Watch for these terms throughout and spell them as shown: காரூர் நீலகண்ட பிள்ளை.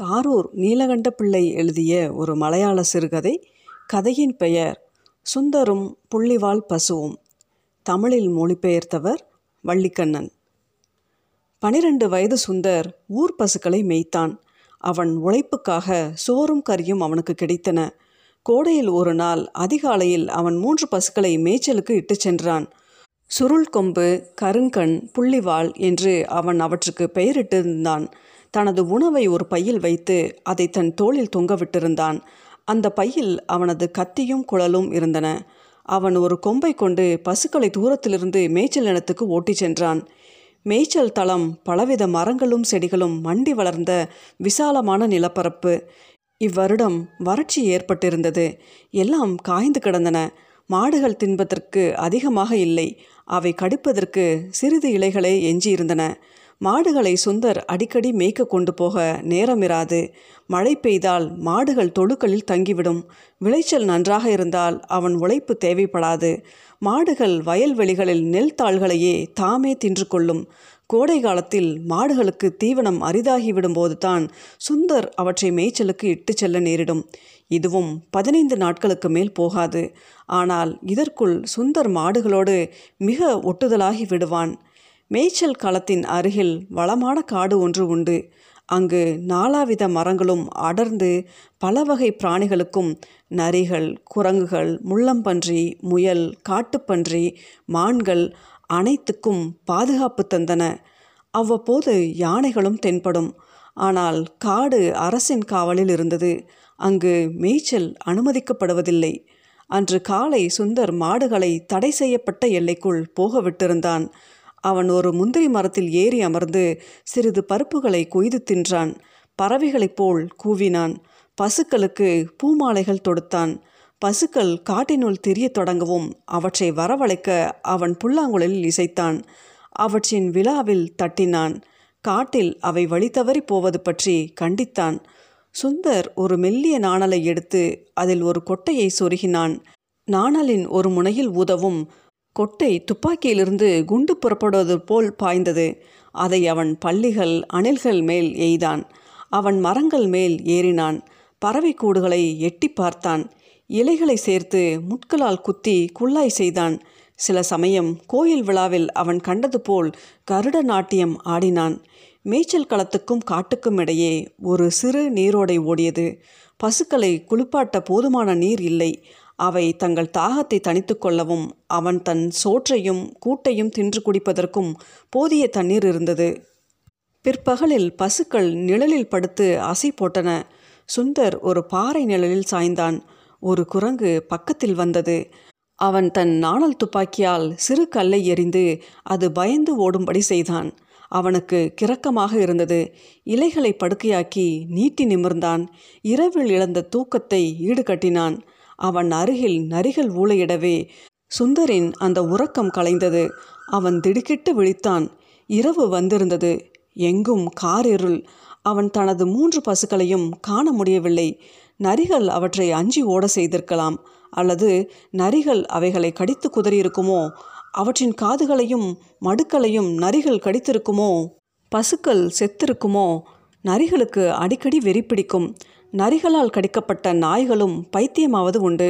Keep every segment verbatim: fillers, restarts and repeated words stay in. காரூர் நீலகண்ட பிள்ளை எழுதிய ஒரு மலையாள சிறுகதை. கதையின் பெயர் சுந்தரும் புள்ளி வால் பசுவும். தமிழில் மொழிபெயர்த்தவர் வல்லிக்கண்ணன். பனிரெண்டு வயது சுந்தர் ஊர் பசுக்களை மேய்த்தான். அவன் உழைப்புக்காக சோறும் கறியும் அவனுக்கு கிடைத்தன. கோடையில் ஒரு நாள் அதிகாலையில் அவன் மூன்று பசுக்களை மேய்ச்சலுக்கு இட்டு சென்றான். சுருள் கொம்பு, கருங்கண், புள்ளிவால் என்று அவன் அவற்றுக்கு பெயரிட்டிருந்தான். தனது உணவை ஒரு பையில் வைத்து அதை தன் தோளில் தொங்கவிட்டிருந்தான். அந்த பையில் அவனது கத்தியும் குழலும் இருந்தன. அவன் ஒரு கொம்பை கொண்டு பசுக்களை தூரத்திலிருந்து மேய்ச்சல் நிலத்துக்கு ஓட்டி சென்றான். மேய்ச்சல் தளம் பலவித மரங்களும் செடிகளும் மண்டி வளர்ந்த விசாலமான நிலப்பரப்பு. இவ்வருடம் வறட்சி ஏற்பட்டிருந்தது. எல்லாம் காய்ந்து கிடந்தன. மாடுகள் தின்பதற்கு அதிகமாக இல்லை. அவை கடிப்பதற்கு சிறிது இலைகளே எஞ்சியிருந்தன. மாடுகளை சுந்தர் அடிக்கடி மேய்க்க கொண்டு போக நேரமிராது. மழை பெய்தால் மாடுகள் தொழுக்களில் தங்கிவிடும். விளைச்சல் நன்றாக இருந்தால் அவன் உழைப்பு தேவைப்படாது. மாடுகள் வயல்வெளிகளில் நெல் தாள்களையே தாமே தின்று கொள்ளும். கோடை காலத்தில் மாடுகளுக்கு தீவனம் அரிதாகிவிடும்போது தான் சுந்தர் அவற்றை மேய்ச்சலுக்கு இட்டு செல்ல நேரிடும். இதுவும் பதினைந்து நாட்களுக்கு மேல் போகாது. ஆனால் இதற்குள் சுந்தர் மாடுகளோடு மிக ஒட்டுதலாகி விடுவான். மேய்ச்சல் காலத்தின் அருகில் வளமான காடு ஒன்று உண்டு. அங்கு நாலாவித மரங்களும் அடர்ந்து பல வகை பிராணிகளுக்கும் நரிகள், குரங்குகள், முள்ளம்பன்றி, முயல், காட்டுப்பன்றி, மான்கள் அனைத்துக்கும் பாதுகாப்பு தந்தன. அவ்வப்போது யானைகளும் தென்படும். ஆனால் காடு அரசின் காவலில் இருந்தது. அங்கு மேய்ச்சல் அனுமதிக்கப்படுவதில்லை. அன்று காலை சுந்தர் மாடுகளை தடை செய்யப்பட்ட எல்லைக்குள் போக விட்டிருந்தான். அவன் ஒரு முந்திரி மரத்தில் ஏறி அமர்ந்து சிறிது பருப்புகளை கொய்து தின்றான். பறவைகளைப் போல் கூவினான். பசுக்களுக்கு பூமாலைகள் தொடுத்தான். பசுக்கள் காட்டினுள் திரிய தொடங்கவும் அவற்றை வரவழைக்க அவன் புல்லாங்குழலில் இசைத்தான். அவற்றின் விழாவில் தட்டினான். காட்டில் அவை வழி தவறி போவது பற்றி கண்டித்தான். சுந்தர் ஒரு மெல்லிய நாணலை எடுத்து அதில் ஒரு கொட்டையை சொருகினான். நாணலின் ஒரு முனையில் ஊதவும் கொட்டை துப்பாக்கியிலிருந்து குண்டு புறப்படுவது போல் பாய்ந்தது. அதை அவன் பள்ளிகள், அணில்கள் மேல் எய்தான். அவன் மரங்கள் மேல் ஏறினான். பறவை கூடுகளை எட்டி பார்த்தான். இலைகளை சேர்த்து முட்களால் குத்தி குள்ளாய் செய்தான். சில சமயம் கோயில் விழாவில் அவன் கண்டது போல் கருட நாட்டியம் ஆடினான். மேய்ச்சல் களத்துக்கும் காட்டுக்கும் இடையே ஒரு சிறு நீரோடை ஓடியது. பசுக்களை குளிப்பாட்ட போதுமான நீர் இல்லை. அவை தங்கள் தாகத்தை தணித்து கொள்ளவும் அவன் தன் சோற்றையும் கூட்டையும் தின்று குடிப்பதற்கும் போதிய தண்ணீர் இருந்தது. பிற்பகலில் பசுக்கள் நிழலில் படுத்து அசை போட்டன. சுந்தர் ஒரு பாறை நிழலில் சாய்ந்தான். ஒரு குரங்கு பக்கத்தில் வந்தது. அவன் தன் நாணல் துப்பாக்கியால் சிறு கல்லை எறிந்து அது பயந்து ஓடும்படி செய்தான். அவனுக்கு கிறக்கமாக இருந்தது. இலைகளை படுக்கையாக்கி நீட்டி நிமிர்ந்தான். இரவில் இழந்த தூக்கத்தை ஈடுகட்டினான். அவன் அருகில் நரிகள் ஊளையிடவே சுந்தரின் அந்த உறக்கம் கலைந்தது. அவன் திடுக்கிட்டு விழித்தான். இரவு வந்திருந்தது. எங்கும் காரிருள். அவன் தனது மூன்று பசுக்களையும் காண முடியவில்லை. நரிகள் அவற்றை அஞ்சி ஓட செய்திருக்கலாம். அல்லது நரிகள் அவைகளை கடித்து குதறியிருக்குமோ? அவற்றின் காதுகளையும் மடுக்களையும் நரிகள் கடித்திருக்குமோ? பசுக்கள் செத்திருக்குமோ? நரிகளுக்கு அடிக்கடி வெறி பிடிக்கும். நரிகளால் கடிக்கப்பட்ட நாய்களும் பைத்தியமாவது உண்டு.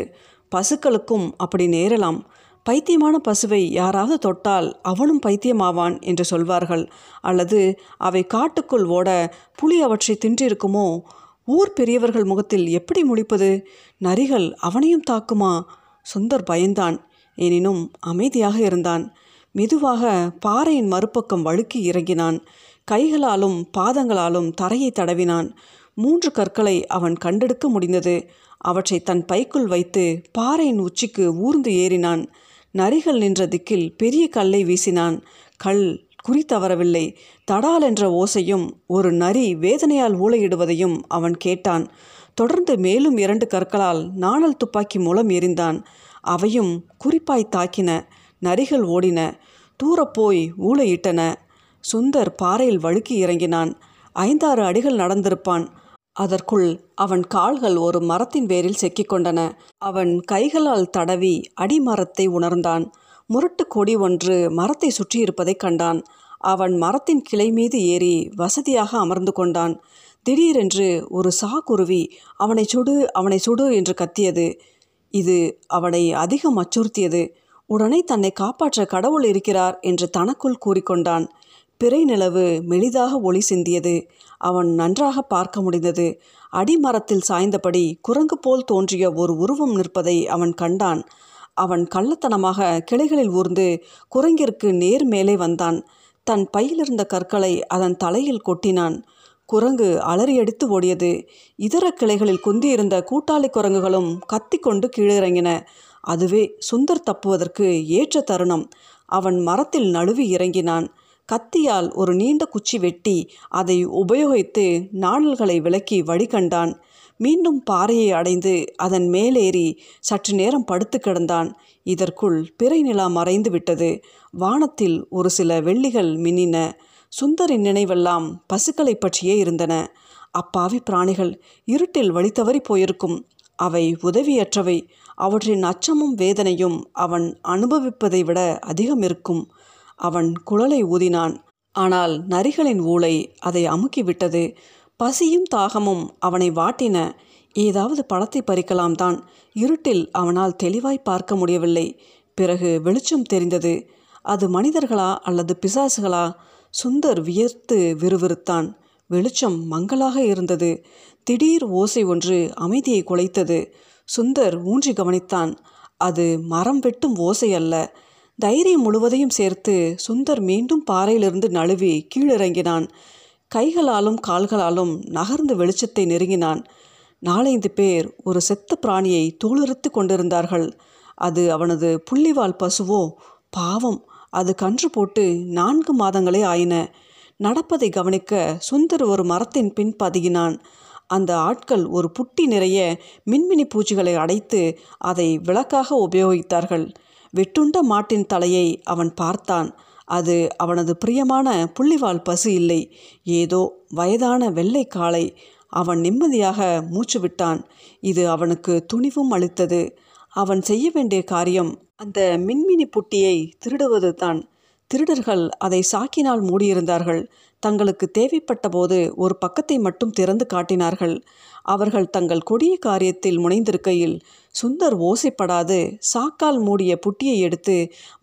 பசுக்களுக்கும் அப்படி நேரலாம். பைத்தியமான பசுவை யாராவது தொட்டால் அவனும் பைத்தியமாவான் என்று சொல்வார்கள். அல்லது அவை காட்டுக்குள் ஓட புலி அவற்றை தின்றிருக்குமோ? ஊர் பெரியவர்கள் முகத்தில் எப்படி முழிப்பது? நரிகள் அவனையும் தாக்குமா? சுந்தர் பயந்தான். எனினும் அமைதியாக இருந்தான். மெதுவாக பாறையின் மறுபக்கம் வழுக்கி இறங்கினான். கைகளாலும் பாதங்களாலும் தரையை தடவினான். மூன்று கற்களை அவன் கண்டெடுக்க முடிந்தது. அவற்றை தன் பைக்குள் வைத்து பாறையின் உச்சிக்கு ஊர்ந்து ஏறினான். நரிகள் நின்ற திக்கில் பெரிய கல்லை வீசினான். கல் குறி தவறவில்லை. தடால் என்ற ஓசையும் ஒரு நரி வேதனையால் ஊளையிடுவதையும் அவன் கேட்டான். தொடர்ந்து மேலும் இரண்டு கற்களால் நாணல் துப்பாக்கி மூலம் எரிந்தான். அவையும் குறிப்பாய் தாக்கின. நரிகள் ஓடின. தூரப்போய் ஊளையிட்டன. சுந்தர் பாறையில் வழுக்கி இறங்கினான். ஐந்தாறு அடிகள் நடந்திருப்பான். அதற்குள் அவன் கால்கள் ஒரு மரத்தின் வேரில் செக்கிக்கொண்டன. அவன் கைகளால் தடவி அடிமரத்தை உணர்ந்தான். முரட்டு கொடி ஒன்று மரத்தை சுற்றியிருப்பதை கண்டான். அவன் மரத்தின் கிளை மீது ஏறி வசதியாக அமர்ந்து கொண்டான். திடீரென்று ஒரு சாக்குருவி அவனை சுடு அவனை சுடு என்று கத்தியது. இது அவனை அதிகம் அச்சுறுத்தியது. உடனே தன்னை காப்பாற்ற கடவுள் இருக்கிறார் என்று தனக்குள் கூறிக்கொண்டான். பிறை நிலவு மெலிதாக ஒளி சிந்தியது. அவன் நன்றாக பார்க்க முடிந்தது. அடிமரத்தில் சாய்ந்தபடி குரங்கு போல் தோன்றிய ஒரு உருவம் நிற்பதை அவன் கண்டான். அவன் கள்ளத்தனமாக கிளைகளில் ஊர்ந்து குரங்கிற்கு நேர் மேலே வந்தான். தன் பையிலிருந்த கற்களை அதன் தலையில் கொட்டினான். குரங்கு அலறியடித்து ஓடியது. இதர கிளைகளில் குந்தியிருந்த கூட்டாளி குரங்குகளும் கத்திக்கொண்டு கீழிறங்கின. அதுவே சுந்தர் தப்புவதற்கு ஏற்ற தருணம். அவன் மரத்தில் நழுவி இறங்கினான். கத்தியால் ஒரு நீண்ட குச்சி வெட்டி அதை உபயோகித்து நாணல்களை விலக்கி வடிகண்டான். மீண்டும் பாறையை அடைந்து அதன் மேலேறி சற்று நேரம் படுத்து கிடந்தான். இதற்குள் பிறை நிலா மறைந்து விட்டது. வானத்தில் ஒரு சில வெள்ளிகள் மின்னின. சுந்தரின் நினைவெல்லாம் பசுக்களை பற்றியே இருந்தன. அப்பாவி பிராணிகள் இருட்டில் வழித்தவறி போயிருக்கும். அவை உதவியற்றவை. அவற்றின் அச்சமும் வேதனையும் அவன் அனுபவிப்பதை விட அதிகம் இருக்கும். அவன் குழலை ஊதினான். ஆனால் நரிகளின் ஊளை அதை அமுக்கிவிட்டது. பசியும் தாகமும் அவனை வாட்டின. ஏதாவது பழத்தை பறிக்கலாம் தான். இருட்டில் அவனால் தெளிவாய் பார்க்க முடியவில்லை. பிறகு வெளிச்சம் தெரிந்தது. அது மனிதர்களா அல்லது பிசாசுகளா? சுந்தர் வியர்த்து விறுவிறுத்தான். வெளிச்சம் மங்கலாக இருந்தது. திடீர் ஓசை ஒன்று அமைதியை குலைத்தது. சுந்தர் ஊன்றி கவனித்தான். அது மரம் வெட்டும் ஓசை அல்ல. தைரியம் முழுவதையும் சேர்த்து சுந்தர் மீண்டும் பாறையிலிருந்து நழுவி கீழிறங்கினான். கைகளாலும் கால்களாலும் நகர்ந்து வெளிச்சத்தை நெருங்கினான். நாலைந்து பேர் ஒரு செத்த பிராணியை தூளுறுத்து கொண்டிருந்தார்கள். அது அவனது புள்ளிவால் பசுவோ? பாவம், அது கன்று போட்டு நான்கு மாதங்களே ஆயின. நடப்பதை கவனிக்க சுந்தர் ஒரு மரத்தின் பின் பதுங்கினான். அந்த ஆட்கள் ஒரு புட்டி நிறைய மின்மினி பூச்சிகளை அடைத்து அதை விளக்காக உபயோகித்தார்கள். வெட்டுண்ட மாட்டின் தலையை அவன் பார்த்தான். அது அவனது பிரியமான புள்ளிவால் பசு இல்லை. ஏதோ வயதான வெள்ளை காளை. அவன் நிம்மதியாக மூச்சு விட்டான். இது அவனுக்கு துணிவும் அளித்தது. அவன் செய்ய வேண்டிய காரியம் அந்த மின்மினி புட்டியை திருடுவது தான். திருடர்கள் அதை சாக்கினால் மூடியிருந்தார்கள். தங்களுக்கு தேவைப்பட்ட போது ஒரு பக்கத்தை மட்டும் திறந்து காட்டினார்கள். அவர்கள் தங்கள் கொடிய காரியத்தில் முனைந்திருக்கையில் சுந்தர் ஓசைப்படாது சாக்கால் மூடிய புட்டியை எடுத்து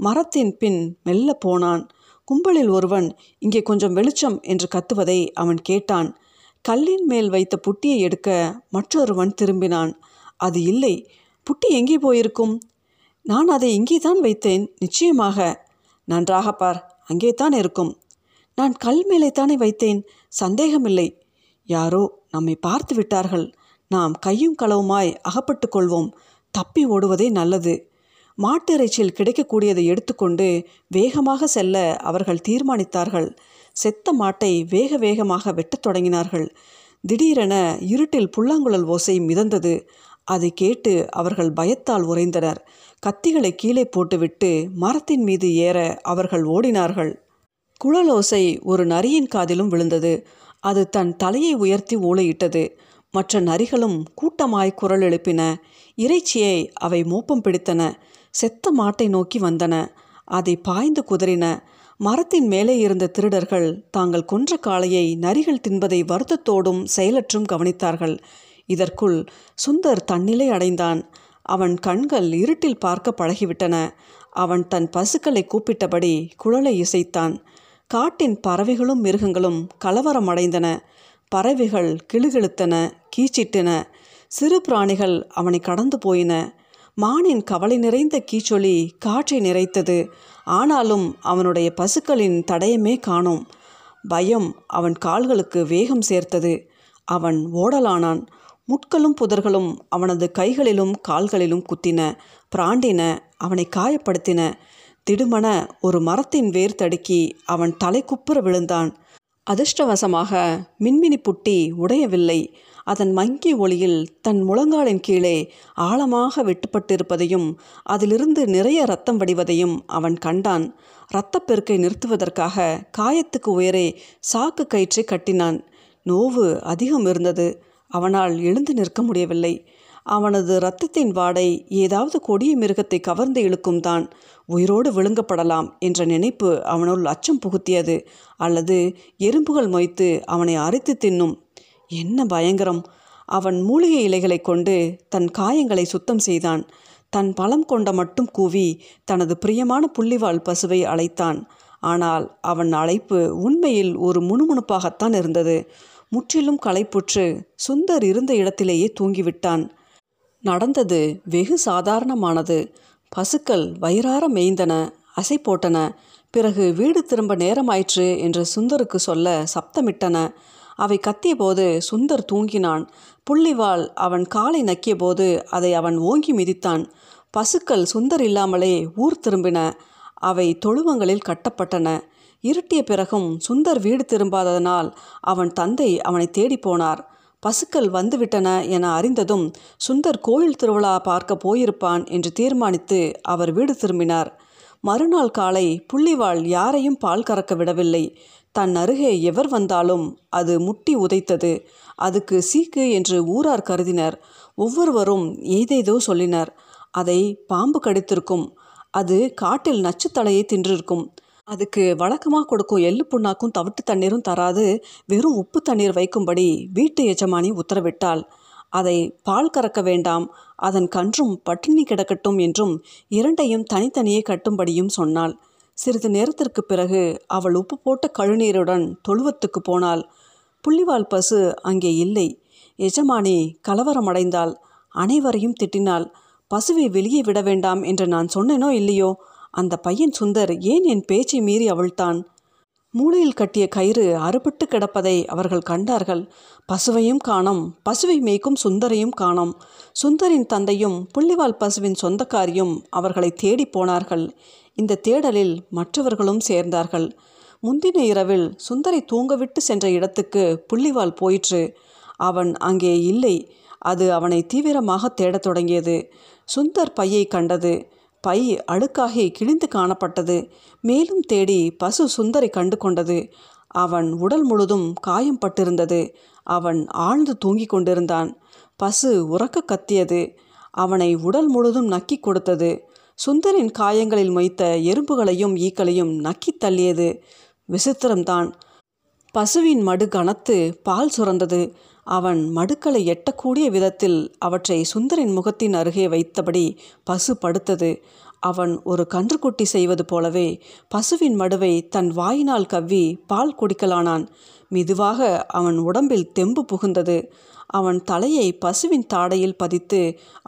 மரத்தின் பின் மெல்ல போனான். கும்பலில் ஒருவன் இங்கே கொஞ்சம் வெளிச்சம் என்று கத்துவதை அவன் கேட்டான். கல்லின் மேல் வைத்த புட்டியை எடுக்க மற்றொருவன் திரும்பினான். அது இல்லை. புட்டி எங்கே போயிருக்கும்? நான் அதை இங்கே தான் வைத்தேன். நிச்சயமாக. நன்றாக பார், அங்கே தான் இருக்கும். நான் கல் மேலே தானே வைத்தேன். சந்தேகமில்லை. யாரோ நம்மை பார்த்து விட்டார்கள். நாம் கையும் களவுமாய் அகப்பட்டு கொள்வோம். தப்பி ஓடுவதே நல்லது. மாட்டிறைச்சியில் கிடைக்கக்கூடியதை எடுத்துக்கொண்டு வேகமாக செல்ல அவர்கள் தீர்மானித்தார்கள். செத்த மாட்டை வேக வேகமாக வெட்டத் தொடங்கினார்கள். திடீரென இருட்டில் புல்லாங்குழல் ஓசை மிதந்தது. அதை கேட்டு அவர்கள் பயத்தால் உறைந்தனர். கத்திகளை கீழே போட்டுவிட்டு மரத்தின் மீது ஏற அவர்கள் ஓடினார்கள். குழலோசை ஒரு நரியின் காதிலும் விழுந்தது. அது தன் தலையை உயர்த்தி ஊளையிட்டது. மற்ற நரிகளும் கூட்டமாய் குரல் எழுப்பின. இறைச்சியை அவை மோப்பம் பிடித்தன. செத்த மாட்டை நோக்கி வந்தன. அதை பாய்ந்து குதறின. மரத்தின் மேலே இருந்த திருடர்கள் தாங்கள் கொன்ற காளையை நரிகள் தின்பதை வருத்தத்தோடும் செயலற்றும் கவனித்தார்கள். இதற்குள் சுந்தர் தன்னிலை அடைந்தான். அவன் கண்கள் இருட்டில் பார்க்க பழகிவிட்டன. அவன் தன் பசுக்களை கூப்பிட்டபடி குழலை இசைத்தான். காட்டின் பறவைகளும் மிருகங்களும் கலவரமடைந்தன. பறவைகள் கிளுகிழுத்தன, கீச்சிட்டன. சிறு பிராணிகள் அவனை கடந்து போயின. மானின் கவலை நிறைந்த கீச்சொலி காற்றை நிறைத்தது. ஆனாலும் அவனுடைய பசுக்களின் தடயமே காணோம். பயம் அவன் கால்களுக்கு வேகம் சேர்த்தது. அவன் ஓடலானான். முட்களும் புதர்களும் அவனது கைகளிலும் கால்களிலும் குத்தின, பிராண்டின, அவனை காயப்படுத்தின. திடுமன ஒரு மரத்தின் வேர் தடுக்கி அவன் தலை குப்புற விழுந்தான். அதிர்ஷ்டவசமாக மின்மினி புட்டி உடையவில்லை. அதன் மங்கி ஒளியில் தன் முழங்காலின் கீழே ஆழமாக வெட்டுப்பட்டிருப்பதையும் அதிலிருந்து நிறைய இரத்தம் வடிவதையும் அவன் கண்டான். இரத்தப்பெருக்கை நிறுத்துவதற்காக காயத்துக்கு உயரே சாக்கு கயிற்றை கட்டினான். நோவு அதிகம் இருந்தது. அவனால் எழுந்து நிற்க முடியவில்லை. அவனது இரத்தத்தின் வாடை ஏதாவது கொடிய மிருகத்தை கவர்ந்து இழுக்கும் தான். உயிரோடு விழுங்கப்படலாம் என்ற நினைப்பு அவனுள் அச்சம் புகுத்தியது. அல்லது எறும்புகள் மொய்த்து அவனை அரித்து தின்னும். என்ன பயங்கரம்! அவன் மூலிகை இலைகளை கொண்டு தன் காயங்களை சுத்தம் செய்தான். தன் பலம் கொண்ட மட்டும் கூவி தனது பிரியமான புள்ளிவால் பசுவை அழைத்தான். ஆனால் அவன் அழைப்பு உண்மையில் ஒரு முணுமுணுப்பாகத்தான் இருந்தது. முற்றிலும் களைப்புற்று சுந்தர் இருந்த இடத்திலேயே தூங்கிவிட்டான். நடந்தது வெகு சாதாரணமானது. பசுக்கள் வயிறார மேய்ந்தன, அசை போட்டன. பிறகு வீடு திரும்ப நேரமாயிற்று என்று சுந்தருக்கு சொல்ல சப்தமிட்டன. அவை கத்திய போது சுந்தர் தூங்கினான். புள்ளிவால் அவன் காலை நக்கிய போது அதை அவன் ஓங்கி மிதித்தான். பசுக்கள் சுந்தர் இல்லாமலே ஊர் திரும்பின. அவை தொழுவங்களில் கட்டப்பட்டன. இருட்டிய பிறகும் சுந்தர் வீடு திரும்பாததனால் அவன் தந்தை அவனை தேடி போனார். பசுக்கள் வந்துவிட்டன என அறிந்ததும் சுந்தர் கோயில் திருவிழா பார்க்க போயிருப்பான் என்று தீர்மானித்து அவர் வீடு திரும்பினார். மறுநாள் காலை புள்ளிவால் யாரையும் பால் கறக்க விடவில்லை. தன் அருகே எவர் வந்தாலும் அது முட்டி உதைத்தது. அதுக்கு சீக்கு என்று ஊரார் கருதினர். ஒவ்வொருவரும் ஏதேதோ சொல்லினர். அதை பாம்பு கடித்திருக்கும், அது காட்டில் நச்சுத்தலையை தின்றிருக்கும், அதுக்கு வழக்கமாக கொடுக்கும் எள்ளு புண்ணாக்கும் தவிட்டு தண்ணீரும் தராது, வெறும் உப்பு தண்ணீர் வைக்கும்படி வீட்டு எஜமானி உத்தரவிட்டாள். அதை பால் கறக்க வேண்டாம், அதன் கன்றும் பட்டினி கிடக்கட்டும் என்றும் இரண்டையும் தனித்தனியே கட்டும்படியும் சொன்னாள். சிறிது நேரத்திற்கு பிறகு அவள் உப்பு போட்ட கழுநீருடன் தொழுவத்துக்கு போனாள். புள்ளிவால் பசு அங்கே இல்லை. எஜமானி கலவரமடைந்தாள். அனைவரையும் திட்டினாள். பசுவை வெளியே விட வேண்டாம் என்று நான் சொன்னேனோ இல்லையோ, அந்த பையன் சுந்தர் ஏன் என் பேச்சை மீறி அவள்தான்? மூளையில் கட்டிய கயிறு அறுபட்டு கிடப்பதை அவர்கள் கண்டார்கள். பசுவையும் காணோம், பசுவை மேய்க்கும் சுந்தரையும் காணோம். சுந்தரின் தந்தையும் புள்ளிவால் பசுவின் சொந்தக்காரியும் அவர்களை தேடி போனார்கள். இந்த தேடலில் மற்றவர்களும் சேர்ந்தார்கள். முந்தின இரவில் சுந்தரை தூங்கவிட்டு சென்ற இடத்துக்கு புள்ளிவால் போயிற்று. அவன் அங்கே இல்லை. அது அவனை தீவிரமாக தேடத் தொடங்கியது. சுந்தர் பையை கண்டது. பை அழுக்காகி கிழிந்து காணப்பட்டது. மேலும் தேடி பசு சுந்தரை கண்டு கொண்டது. அவன் உடல் முழுதும் காயம் பட்டிருந்தது. அவன் ஆழ்ந்து தூங்கி கொண்டிருந்தான். பசு உறக்க கத்தியது. அவனை உடல் முழுதும் நக்கி கொடுத்தது. சுந்தரின் காயங்களில் மொய்த்த எறும்புகளையும் ஈக்களையும் நக்கி தள்ளியது. விசித்திரம்தான். பசுவின் மடு கனத்து பால் சுரந்தது. அவன் மடுக்களை எட்டக்கூடிய விதத்தில் அவற்றை சுந்தரின் முகத்தின் அருகே வைத்தபடி பசு படுத்தது. அவன் ஒரு கன்றுக்குட்டி செய்வது போலவே பசுவின் மடுவை தன் வாயினால் கவ்வி பால் குடிக்கலானான். மெதுவாக அவன் உடம்பில் தெம்பு புகுந்தது. அவன் தலையை பசுவின் தாடையில் பதித்து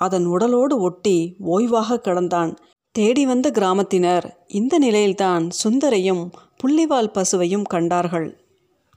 அதன் உடலோடு ஒட்டி ஓய்வாக கிடந்தான். தேடி வந்த கிராமத்தினர் இந்த நிலையில்தான் சுந்தரையும் புள்ளிவால் பசுவையும் கண்டார்கள்.